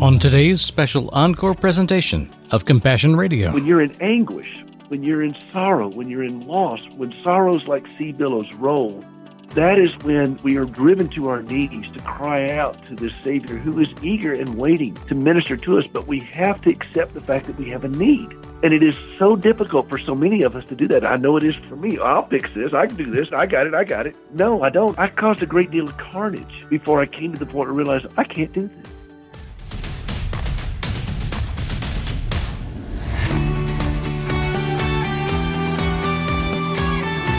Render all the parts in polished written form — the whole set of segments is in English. on today's special encore presentation of Compassion Radio. When you're in anguish, when you're in sorrow, when you're in loss, when sorrows like sea billows roll, that is when we are driven to our knees to cry out to this Savior who is eager and waiting to minister to us, but we have to accept the fact that we have a need. And it is so difficult for so many of us to do that. I know it is for me. I'll fix this. I can do this. I got it. No, I don't. I caused a great deal of carnage before I came to the point to realize I can't do this.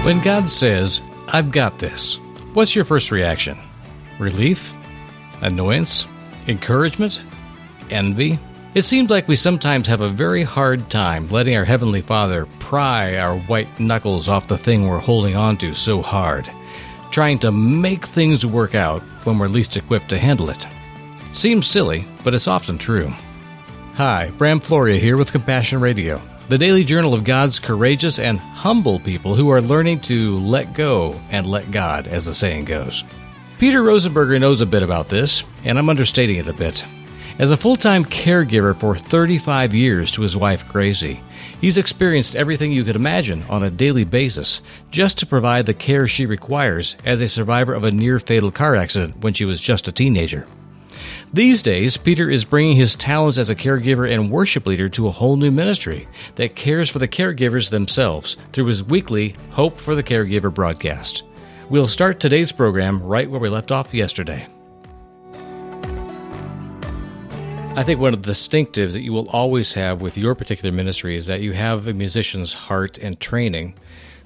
When God says, "I've got this," what's your first reaction? Relief? Annoyance? Encouragement? Envy? It seems like we sometimes have a very hard time letting our Heavenly Father pry our white knuckles off the thing we're holding onto so hard, trying to make things work out when we're least equipped to handle it. Seems silly, but it's often true. Hi, Bram Floria here with Compassion Radio, the daily journal of God's courageous and humble people who are learning to let go and let God, as the saying goes. Peter Rosenberger knows a bit about this, and I'm understating it a bit. As a full-time caregiver for 35 years to his wife, Gracie, he's experienced everything you could imagine on a daily basis just to provide the care she requires as a survivor of a near-fatal car accident when she was just a teenager. These days, Peter is bringing his talents as a caregiver and worship leader to a whole new ministry that cares for the caregivers themselves through his weekly Hope for the Caregiver broadcast. We'll start today's program right where we left off yesterday. I think one of the distinctives that you will always have with your particular ministry is that you have a musician's heart and training.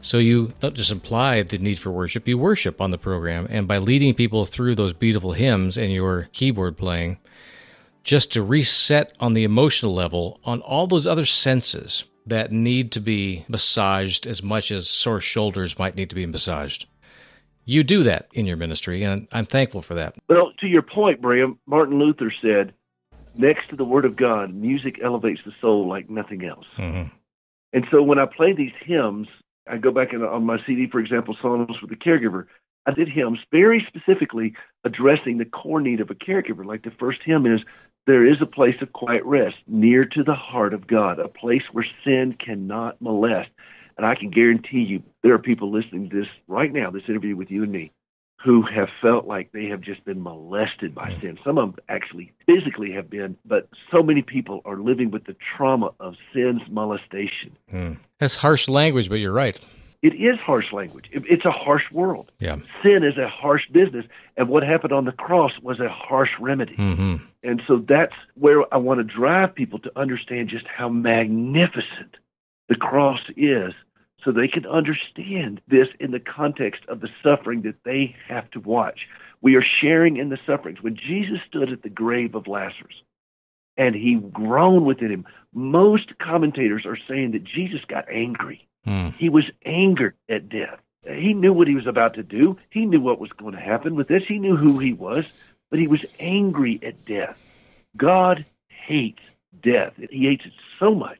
So you don't just imply the need for worship, you worship on the program. And by leading people through those beautiful hymns and your keyboard playing, just to reset on the emotional level on all those other senses that need to be massaged as much as sore shoulders might need to be massaged. You do that in your ministry, and I'm thankful for that. Well, to your point, Bram, Martin Luther said, next to the Word of God, music elevates the soul like nothing else. Mm-hmm. And so when I play these hymns, I go back on my CD, for example, Songs for the Caregiver. I did hymns very specifically addressing the core need of a caregiver. Like the first hymn is, there is a place of quiet rest near to the heart of God, a place where sin cannot molest. And I can guarantee you there are people listening to this right now, this interview with you and me, who have felt like they have just been molested by sin. Some of them actually physically have been, but so many people are living with the trauma of sin's molestation. Mm. That's harsh language, but you're right. It is harsh language. It's a harsh world. Yeah. Sin is a harsh business, and what happened on the cross was a harsh remedy. Mm-hmm. And so that's where I want to drive people to understand just how magnificent the cross is, so they can understand this in the context of the suffering that they have to watch. We are sharing in the sufferings. When Jesus stood at the grave of Lazarus and he groaned within him, most commentators are saying that Jesus got angry. Mm. He was angered at death. He knew what he was about to do. He knew what was going to happen with this. He knew who he was, but he was angry at death. God hates death. He hates it so much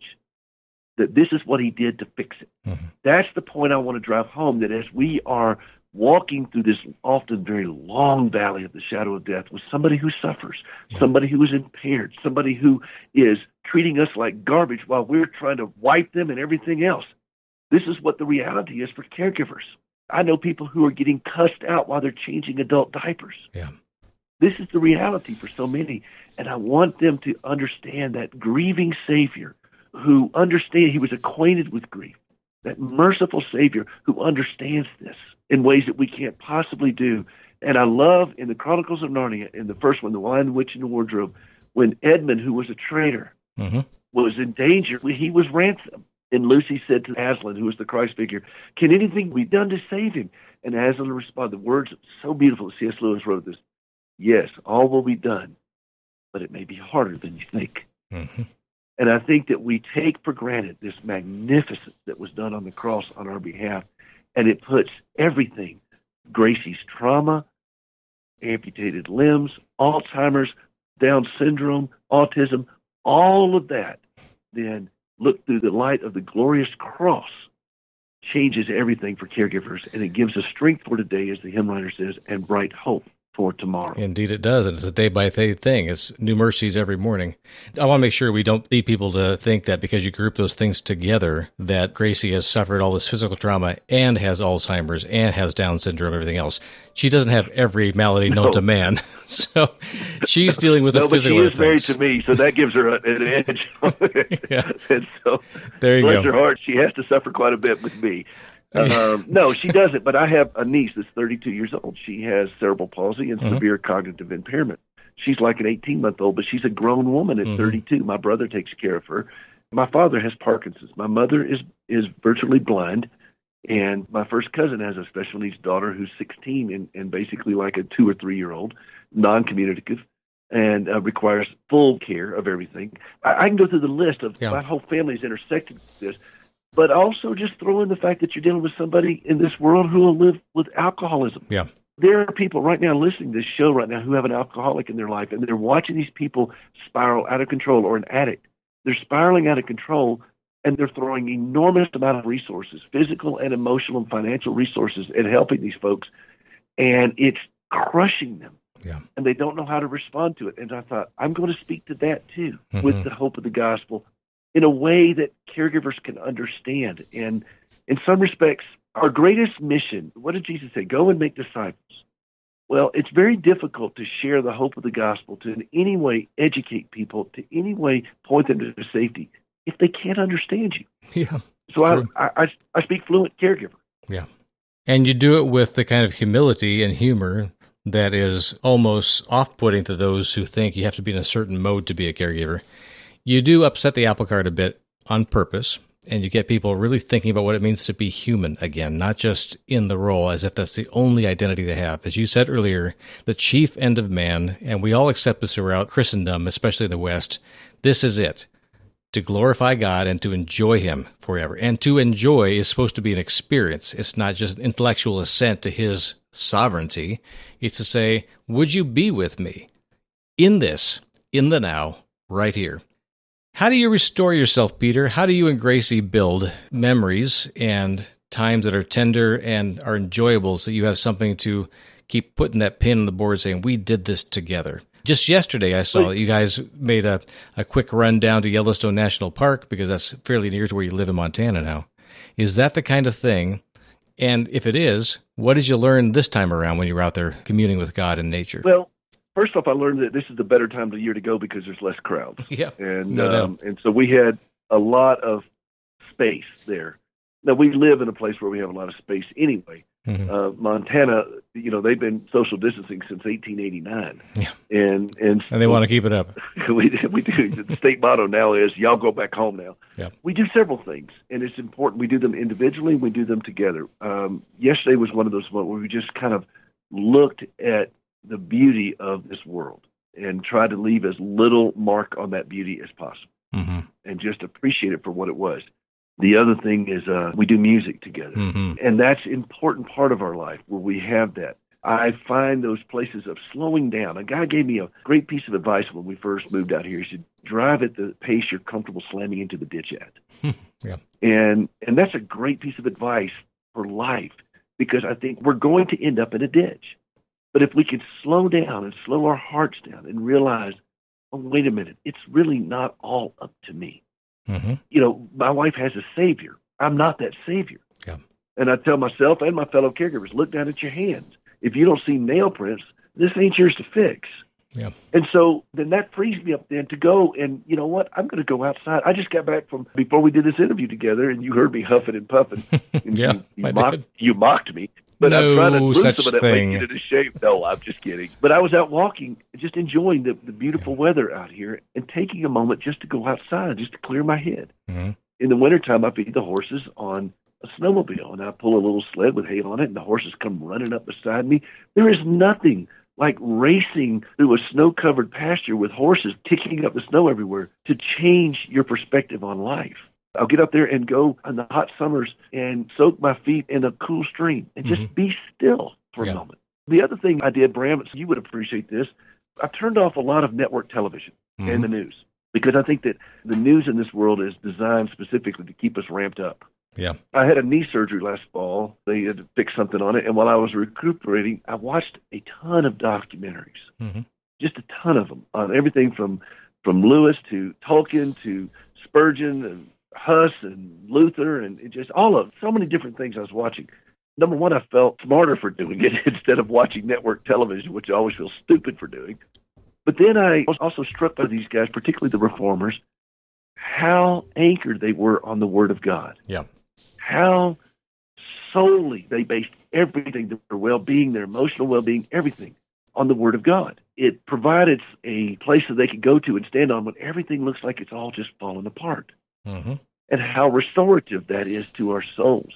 that this is what he did to fix it. Mm-hmm. That's the point I want to drive home, that as we are walking through this often very long valley of the shadow of death with somebody who suffers, somebody who is impaired, somebody who is treating us like garbage while we're trying to wipe them and everything else, this is what the reality is for caregivers. I know people who are getting cussed out while they're changing adult diapers. Yeah. This is the reality for so many, and I want them to understand that grieving Savior who understand he was acquainted with grief, that merciful Savior who understands this in ways that we can't possibly do. And I love in the Chronicles of Narnia, in the first one, The Lion, the Witch, and the Wardrobe, when Edmund, who was a traitor, was in danger, he was ransomed. And Lucy said to Aslan, who was the Christ figure, "Can anything be done to save him?" And Aslan responded, the words so beautiful, C.S. Lewis wrote this, "Yes, all will be done, but it may be harder than you think." Mm-hmm. And I think that we take for granted this magnificence that was done on the cross on our behalf, and it puts everything, Gracie's trauma, amputated limbs, Alzheimer's, Down syndrome, autism, all of that, then look through the light of the glorious cross, changes everything for caregivers, and it gives us strength for today, as the hymn writer says, and bright hope for tomorrow. Indeed it does, and it's a day-by-day thing. It's new mercies every morning. I want to make sure we don't lead people to think that because you group those things together, that Gracie has suffered all this physical trauma and has Alzheimer's and has Down syndrome and everything else. She doesn't have every malady known to man, so she's dealing with a physical thing. But she is married to me, so that gives her an edge. Yeah. And so, there you go. Bless her heart, she has to suffer quite a bit with me. No, she doesn't, but I have a niece that's 32 years old. She has cerebral palsy and severe cognitive impairment. She's like an 18-month-old, but she's a grown woman at 32. My brother takes care of her. My father has Parkinson's. My mother is virtually blind, and my first cousin has a special needs daughter who's 16 and basically like a 2 or 3 year old, non-communicative, and requires full care of everything. I can go through the list of my whole family's intersected with this. But also just throw in the fact that you're dealing with somebody in this world who will live with alcoholism. Yeah. There are people right now listening to this show right now who have an alcoholic in their life, and they're watching these people spiral out of control, or an addict. They're spiraling out of control, and they're throwing enormous amount of resources, physical and emotional and financial resources, at helping these folks, and it's crushing them. Yeah. And they don't know how to respond to it. And I thought, I'm going to speak to that too with the hope of the gospel, in a way that caregivers can understand. And in some respects, our greatest mission, what did Jesus say? Go and make disciples. Well, it's very difficult to share the hope of the gospel, to in any way educate people, to any way point them to safety, if they can't understand you. Yeah. So I speak fluent caregiver. Yeah. And you do it with the kind of humility and humor that is almost off-putting to those who think you have to be in a certain mode to be a caregiver. You do upset the apple cart a bit on purpose, and you get people really thinking about what it means to be human again, not just in the role, as if that's the only identity they have. As you said earlier, the chief end of man, and we all accept this throughout Christendom, especially in the West, this is it, to glorify God and to enjoy Him forever. And to enjoy is supposed to be an experience. It's not just an intellectual assent to His sovereignty. It's to say, would you be with me in this, in the now, right here? How do you restore yourself, Peter? How do you and Gracie build memories and times that are tender and are enjoyable so you have something to keep putting that pin on the board saying, we did this together? Just yesterday, I saw that you guys made a quick run down to Yellowstone National Park, because that's fairly near to where you live in Montana now. Is that the kind of thing? And if it is, what did you learn this time around when you were out there communing with God and nature? Well, first off, I learned that this is the better time of the year to go because there's less crowds. Yeah, and so we had a lot of space there. Now, we live in a place where we have a lot of space anyway. Mm-hmm. Montana, you know, they've been social distancing since 1889. Yeah. And they want to keep it up. We do. The state motto now is, y'all go back home now. Yeah. We do several things, and it's important. We do them individually. We do them together. Yesterday was one of those moments where we just kind of looked at the beauty of this world and try to leave as little mark on that beauty as possible, and just appreciate it for what it was. The other thing is we do music together, and that's an important part of our life where we have that. I find those places of slowing down. A guy gave me a great piece of advice when we first moved out here. He said, drive at the pace you're comfortable slamming into the ditch at. Yeah. And that's a great piece of advice for life, because I think we're going to end up in a ditch. But if we could slow down and slow our hearts down and realize, oh, wait a minute, it's really not all up to me. Mm-hmm. You know, my wife has a savior. I'm not that savior. Yeah. And I tell myself and my fellow caregivers, look down at your hands. If you don't see nail prints, this ain't yours to fix. Yeah. And so then that frees me up then to go and, you know what, I'm going to go outside. I just got back from before we did this interview together, and you heard me huffing and puffing. And yeah, you mocked me. But no, I'm trying to such some of that thing. Get into shape. No, I'm just kidding. But I was out walking, just enjoying the beautiful weather out here, and taking a moment just to go outside, just to clear my head. Mm-hmm. In the wintertime, I feed the horses on a snowmobile, and I pull a little sled with hay on it, and the horses come running up beside me. There is nothing like racing through a snow-covered pasture with horses kicking up the snow everywhere to change your perspective on life. I'll get up there and go in the hot summers and soak my feet in a cool stream and just be still for a moment. The other thing I did, Bram, you would appreciate this, I turned off a lot of network television and the news, because I think that the news in this world is designed specifically to keep us ramped up. Yeah. I had a knee surgery last fall. They had to fix something on it. And while I was recuperating, I watched a ton of documentaries, mm-hmm. just a ton of them, on everything from Lewis to Tolkien to Spurgeon and Huss and Luther and just all of so many different things I was watching. Number one, I felt smarter for doing it instead of watching network television, which I always feel stupid for doing. But then I was also struck by these guys, particularly the reformers, how anchored they were on the Word of God. Yeah. How solely they based everything, their well-being, their emotional well-being, everything on the Word of God. It provided a place that they could go to and stand on when everything looks like it's all just falling apart. Mm-hmm. And how restorative that is to our souls.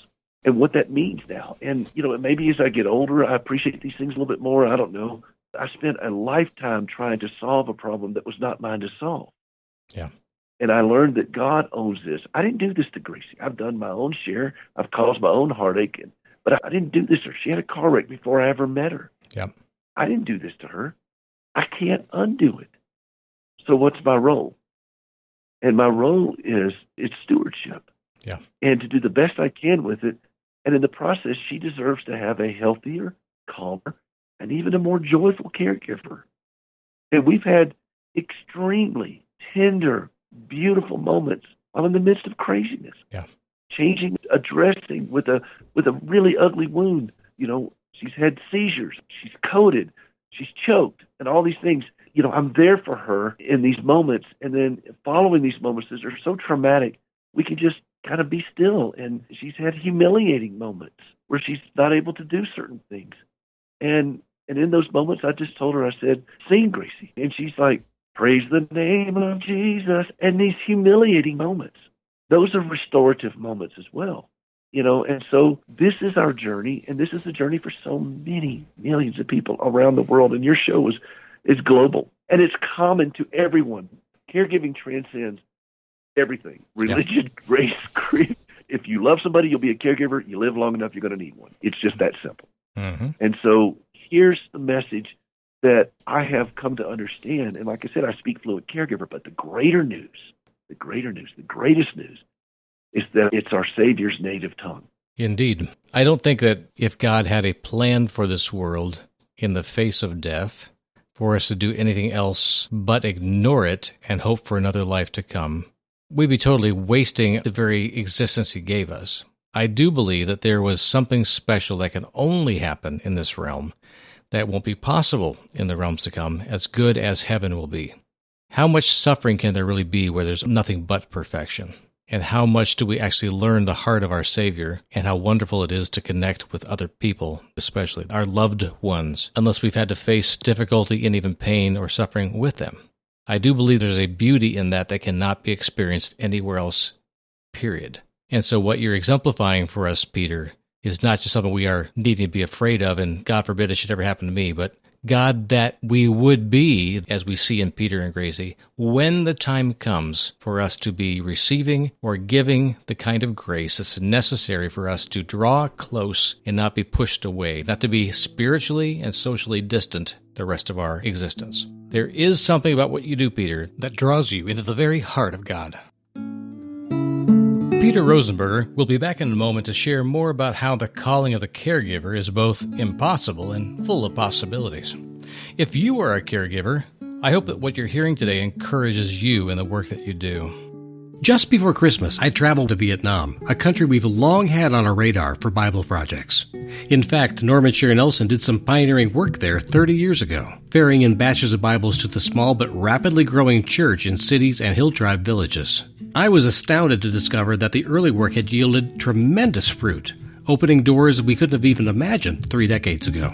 And what that means now. And, you know, maybe as I get older, I appreciate these things a little bit more. I don't know. I spent a lifetime trying to solve a problem that was not mine to solve. Yeah. And I learned that God owns this. I didn't do this to Gracie. I've done my own share. I've caused my own heartache. But I didn't do this to her. She had a car wreck before I ever met her. Yeah. I didn't do this to her. I can't undo it. So what's my role? And my role is it's stewardship. Yeah. And to do the best I can with it. And in the process, she deserves to have a healthier, calmer, and even a more joyful caregiver. And we've had extremely tender, beautiful moments while in the midst of craziness. Yeah. Changing, addressing with a really ugly wound. You know, she's had seizures. She's coded. She's choked and all these things. You know, I'm there for her in these moments. And then following these moments that are so traumatic, we can just kind of be still. And she's had humiliating moments where she's not able to do certain things. And in those moments, I just told her, I said, sing, Gracie. And she's like, praise the name of Jesus. And these humiliating moments, those are restorative moments as well. You know, and so this is our journey, and this is the journey for so many millions of people around the world. And your show is global, and it's common to everyone. Caregiving transcends everything. Religion, yeah. Grace, creed. If you love somebody, you'll be a caregiver. You live long enough, you're going to need one. It's just that simple. Mm-hmm. And so here's the message that I have come to understand. And like I said, I speak fluent caregiver, but the greatest news is that it's our Savior's native tongue. Indeed. I don't think that if God had a plan for this world in the face of death, for us to do anything else but ignore it and hope for another life to come, we'd be totally wasting the very existence He gave us. I do believe that there was something special that can only happen in this realm that won't be possible in the realms to come, as good as heaven will be. How much suffering can there really be where there's nothing but perfection? And how much do we actually learn the heart of our Savior, and how wonderful it is to connect with other people, especially our loved ones, unless we've had to face difficulty and even pain or suffering with them. I do believe there's a beauty in that that cannot be experienced anywhere else, period. And so what you're exemplifying for us, Peter, is not just something we are needing to be afraid of, and God forbid it should ever happen to me, but God that we would be, as we see in Peter and Gracie, when the time comes for us to be receiving or giving the kind of grace that's necessary for us to draw close and not be pushed away, not to be spiritually and socially distant the rest of our existence. There is something about what you do, Peter, that draws you into the very heart of God. Peter Rosenberger will be back in a moment to share more about how the calling of the caregiver is both impossible and full of possibilities. If you are a caregiver, I hope that what you're hearing today encourages you in the work that you do. Just before Christmas, I traveled to Vietnam, a country we've long had on our radar for Bible projects. In fact, Norman Sharon Nelson did some pioneering work there 30 years ago, ferrying in batches of Bibles to the small but rapidly growing church in cities and hill tribe villages. I was astounded to discover that the early work had yielded tremendous fruit, opening doors we couldn't have even imagined 3 decades ago.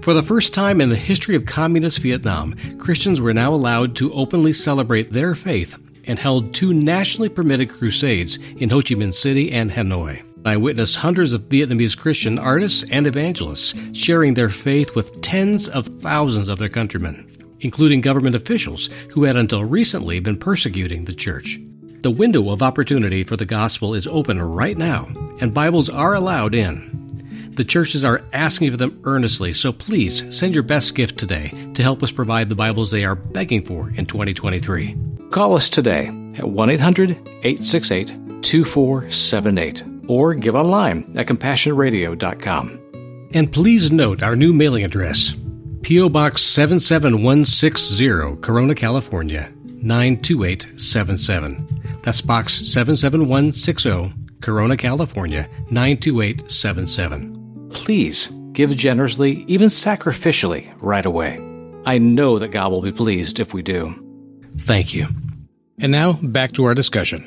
For the first time in the history of communist Vietnam, Christians were now allowed to openly celebrate their faith and held 2 nationally permitted crusades in Ho Chi Minh City and Hanoi. I witnessed hundreds of Vietnamese Christian artists and evangelists sharing their faith with tens of thousands of their countrymen, including government officials who had until recently been persecuting the church. The window of opportunity for the gospel is open right now, and Bibles are allowed in. The churches are asking for them earnestly, so please send your best gift today to help us provide the Bibles they are begging for in 2023. Call us today at 1-800-868-2478. or give online at CompassionRadio.com. And please note our new mailing address, P.O. Box 77160, Corona, California, 92877. That's Box 77160, Corona, California, 92877. Please give generously, even sacrificially, right away. I know that God will be pleased if we do. Thank you. And now, back to our discussion.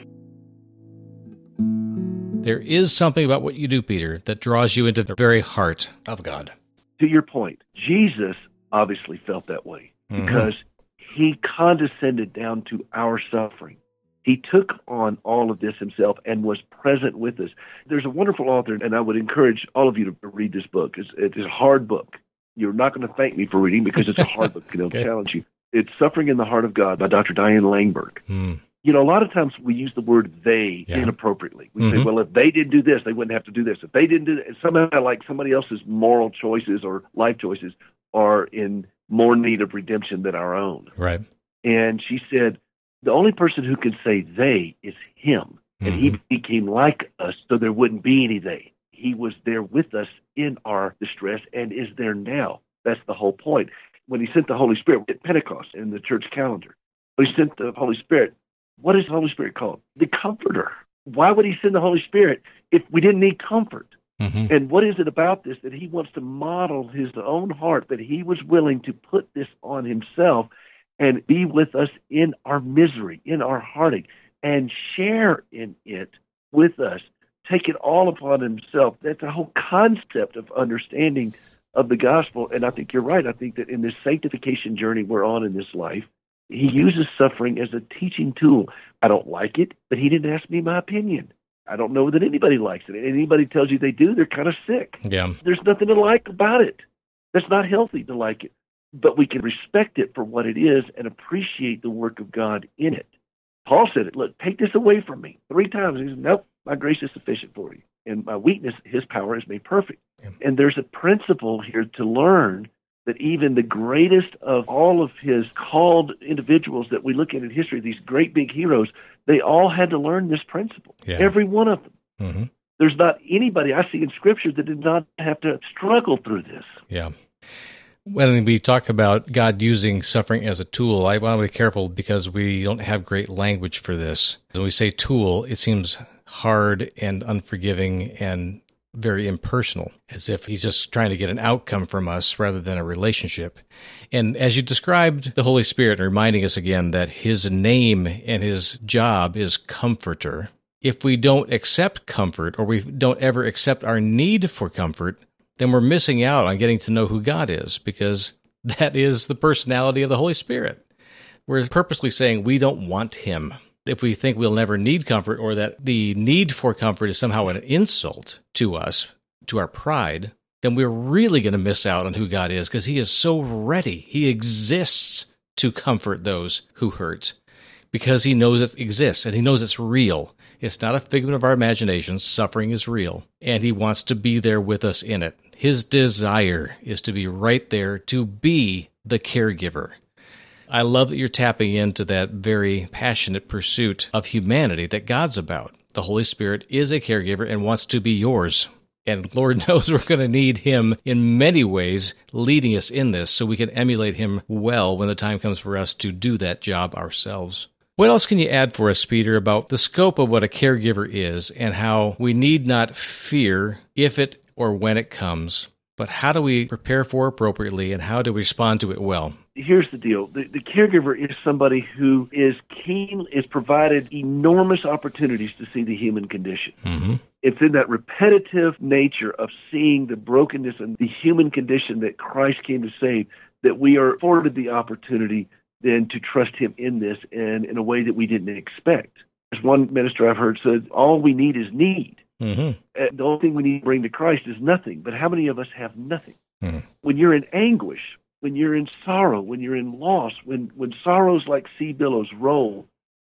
There is something about what you do, Peter, that draws you into the very heart of God. To your point, Jesus obviously felt that way because he condescended down to our suffering. He took on all of this himself and was present with us. There's a wonderful author, and I would encourage all of you to read this book. It's a hard book. You're not going to thank me for reading because it's a hard book. It'll challenge you. It's Suffering in the Heart of God by Dr. Diane Langberg. You know, a lot of times we use the word they inappropriately. We say, well, if they didn't do this, they wouldn't have to do this. If they didn't do that, somehow like somebody else's moral choices or life choices are in more need of redemption than our own. Right. And she said, the only person who can say they is him. And he became like us, so there wouldn't be any they. He was there with us in our distress and is there now. That's the whole point. When he sent the Holy Spirit at Pentecost in the church calendar, when he sent the Holy Spirit, what is the Holy Spirit called? The Comforter. Why would he send the Holy Spirit if we didn't need comfort? And what is it about this that he wants to model his own heart, that he was willing to put this on himself and be with us in our misery, in our heartache, and share in it with us, take it all upon himself. That's the whole concept of understanding of the gospel. And I think you're right. I think that in this sanctification journey we're on in this life, he uses suffering as a teaching tool. I don't like it, but he didn't ask me my opinion. I don't know that anybody likes it. Anybody tells you they do, they're kind of sick. Yeah. There's nothing to like about it. That's not healthy to like it. But we can respect it for what it is and appreciate the work of God in it. Paul said it, look, take this away from me. 3 times. He said, nope, my grace is sufficient for you. And my weakness, his power is made perfect. Yeah. And there's a principle here to learn that even the greatest of all of his called individuals that we look at in history, these great big heroes, they all had to learn this principle, every one of them. There's not anybody I see in Scripture that did not have to struggle through this. Yeah. When we talk about God using suffering as a tool, I want to be careful because we don't have great language for this. When we say tool, it seems hard and unforgiving and very impersonal, as if he's just trying to get an outcome from us rather than a relationship. And as you described the Holy Spirit, reminding us again that his name and his job is Comforter. If we don't accept comfort, or we don't ever accept our need for comfort, then we're missing out on getting to know who God is, because that is the personality of the Holy Spirit. We're purposely saying we don't want him. If we think we'll never need comfort, or that the need for comfort is somehow an insult to us, to our pride, then we're really going to miss out on who God is, because he is so ready. He exists to comfort those who hurt because he knows it exists and he knows it's real. It's not a figment of our imagination. Suffering is real, and he wants to be there with us in it. His desire is to be right there, to be the caregiver. I love that you're tapping into that very passionate pursuit of humanity that God's about. The Holy Spirit is a caregiver and wants to be yours. And Lord knows we're going to need him in many ways leading us in this, so we can emulate him well when the time comes for us to do that job ourselves. What else can you add for us, Peter, about the scope of what a caregiver is and how we need not fear if it or when it comes, but how do we prepare for appropriately and how do we respond to it well? Here's the deal. The caregiver is somebody who is keen, is provided enormous opportunities to see the human condition. It's in that repetitive nature of seeing the brokenness and the human condition that Christ came to save that we are afforded the opportunity then to trust him in this and in a way that we didn't expect. As one minister I've heard said, all we need is need. The only thing we need to bring to Christ is nothing. But how many of us have nothing? When you're in anguish, when you're in sorrow, when you're in loss, when sorrows like sea billows roll,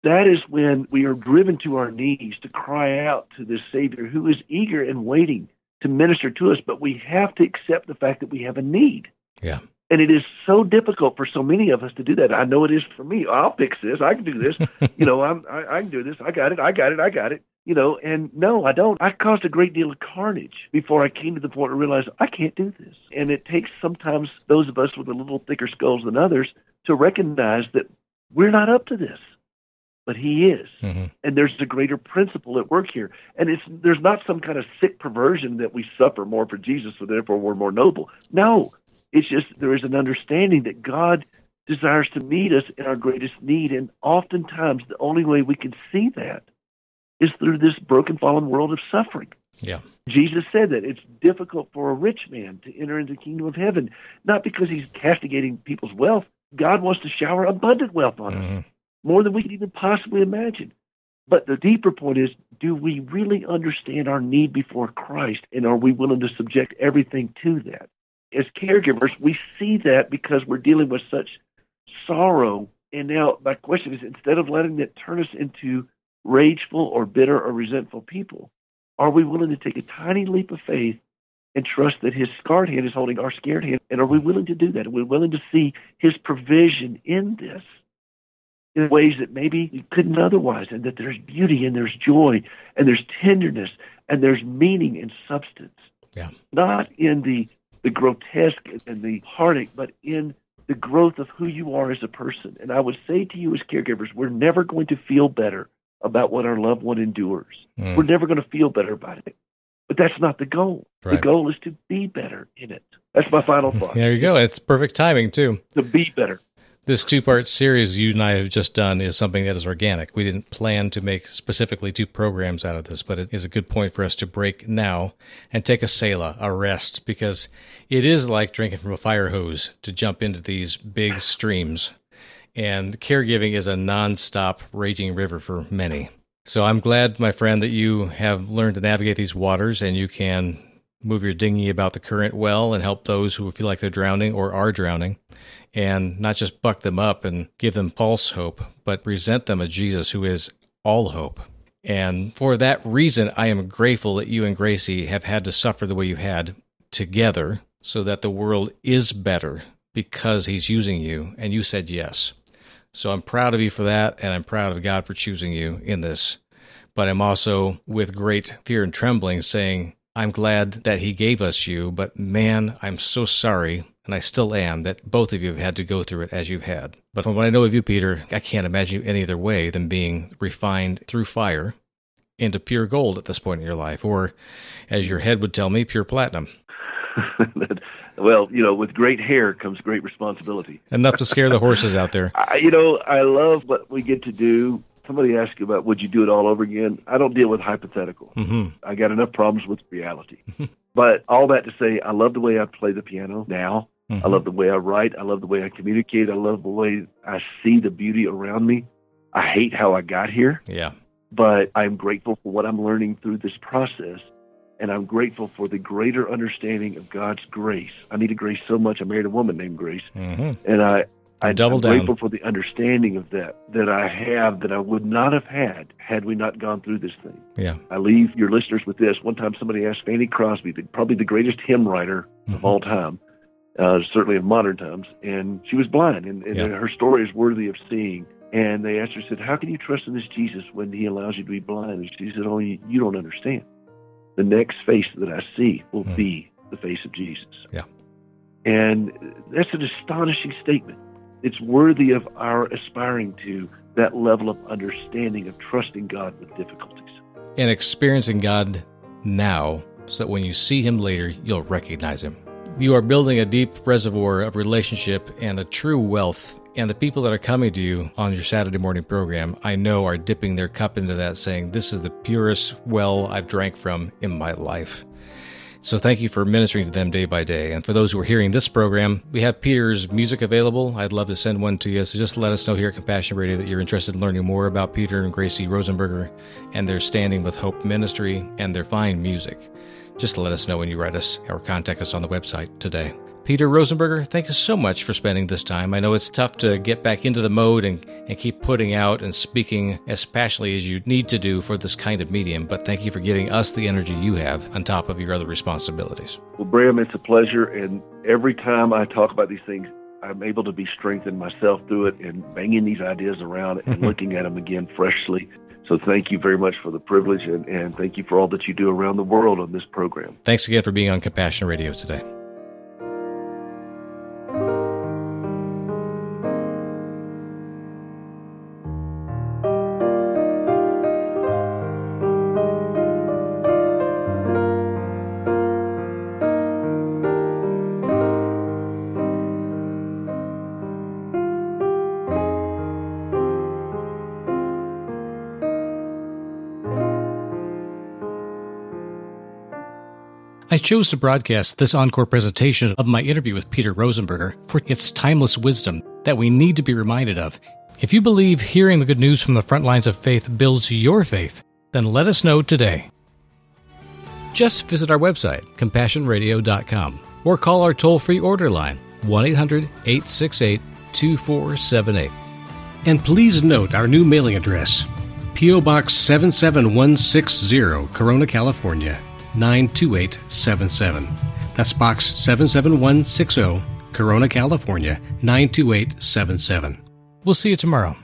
that is when we are driven to our knees to cry out to this Savior who is eager and waiting to minister to us, but we have to accept the fact that we have a need. Yeah. And it is so difficult for so many of us to do that. I know it is for me. I'll fix this. I can do this. I can do this. I got it. You know, and no, I don't. I caused a great deal of carnage before I came to the point to realize I can't do this. And it takes sometimes those of us with a little thicker skulls than others to recognize that we're not up to this, but he is. Mm-hmm. And there's a greater principle at work here. And there's not some kind of sick perversion that we suffer more for Jesus, so therefore we're more noble. No, it's just there is an understanding that God desires to meet us in our greatest need. And oftentimes the only way we can see that is through this broken, fallen world of suffering. Yeah. Jesus said that it's difficult for a rich man to enter into the kingdom of heaven, not because he's castigating people's wealth. God wants to shower abundant wealth on us, more than we can even possibly imagine. But the deeper point is, do we really understand our need before Christ, and are we willing to subject everything to that? As caregivers, we see that because we're dealing with such sorrow. And now my question is, instead of letting that turn us into rageful or bitter or resentful people, are we willing to take a tiny leap of faith and trust that his scarred hand is holding our scared hand? And are we willing to do that? Are we willing to see his provision in this in ways that maybe you couldn't otherwise, and that there's beauty and there's joy and there's tenderness and there's meaning and substance? Yeah. Not in the grotesque and the heartache, but in the growth of who you are as a person. And I would say to you as caregivers, we're never going to feel better about what our loved one endures. Mm. We're never going to feel better about it. But that's not the goal. Right. The goal is to be better in it. That's my final thought. There you go. It's perfect timing, too. To be better. This two-part series you and I have just done is something that is organic. We didn't plan to make specifically two programs out of this, but it is a good point for us to break now and take a Selah, a rest, because it is like drinking from a fire hose to jump into these big streams. And caregiving is a nonstop raging river for many. So I'm glad, my friend, that you have learned to navigate these waters, and you can move your dinghy about the current well and help those who feel like they're drowning or are drowning, and not just buck them up and give them false hope, but present them a Jesus who is all hope. And for that reason, I am grateful that you and Gracie have had to suffer the way you had together so that the world is better because he's using you, and you said yes. So I'm proud of you for that, and I'm proud of God for choosing you in this. But I'm also, with great fear and trembling, saying, I'm glad that he gave us you, but man, I'm so sorry, and I still am, that both of you have had to go through it as you've had. But from what I know of you, Peter, I can't imagine you any other way than being refined through fire into pure gold at this point in your life, or, as your head would tell me, pure platinum. Well, you know, with great hair comes great responsibility. Enough to scare the horses out there. I love what we get to do. Somebody asked you about, would you do it all over again? I don't deal with hypothetical. Mm-hmm. I got enough problems with reality. But all that to say, I love the way I play the piano now. Mm-hmm. I love the way I write. I love the way I communicate. I love the way I see the beauty around me. I hate how I got here. Yeah. But I'm grateful for what I'm learning through this process. And I'm grateful for the greater understanding of God's grace. I needed grace so much. I married a woman named Grace. Mm-hmm. And I'm grateful for the understanding of that I have, that I would not have had we not gone through this thing. Yeah. I leave your listeners with this. One time somebody asked Fanny Crosby, probably the greatest hymn writer of all time, certainly in modern times, and she was blind, and her story is worthy of seeing. And they asked her, said, how can you trust in this Jesus when he allows you to be blind? And she said, oh, you don't understand. The next face that I see will be the face of Jesus. Yeah. And that's an astonishing statement. It's worthy of our aspiring to that level of understanding of trusting God with difficulties. And experiencing God now so that when you see him later, you'll recognize him. You are building a deep reservoir of relationship and a true wealth. And the people that are coming to you on your Saturday morning program, I know are dipping their cup into that, saying, this is the purest well I've drank from in my life. So thank you for ministering to them day by day. And for those who are hearing this program, we have Peter's music available. I'd love to send one to you. So just let us know here at Compassion Radio that you're interested in learning more about Peter and Gracie Rosenberger and their Standing with Hope ministry and their fine music. Just let us know when you write us or contact us on the website today. Peter Rosenberger, thank you so much for spending this time. I know it's tough to get back into the mode and keep putting out and speaking as passionately as you need to do for this kind of medium, but thank you for giving us the energy you have on top of your other responsibilities. Well, Bram, it's a pleasure, and every time I talk about these things, I'm able to be strengthened myself through it and banging these ideas around and looking at them again freshly. So thank you very much for the privilege, and thank you for all that you do around the world on this program. Thanks again for being on Compassion Radio today. I chose to broadcast this encore presentation of my interview with Peter Rosenberger for its timeless wisdom that we need to be reminded of. If you believe hearing the good news from the front lines of faith builds your faith, then let us know today. Just visit our website, CompassionRadio.com, or call our toll-free order line, 1-800-868-2478. And please note our new mailing address, P.O. Box 77160, Corona, California, 92877. That's Box 77160, Corona, California, 92877. We'll see you tomorrow.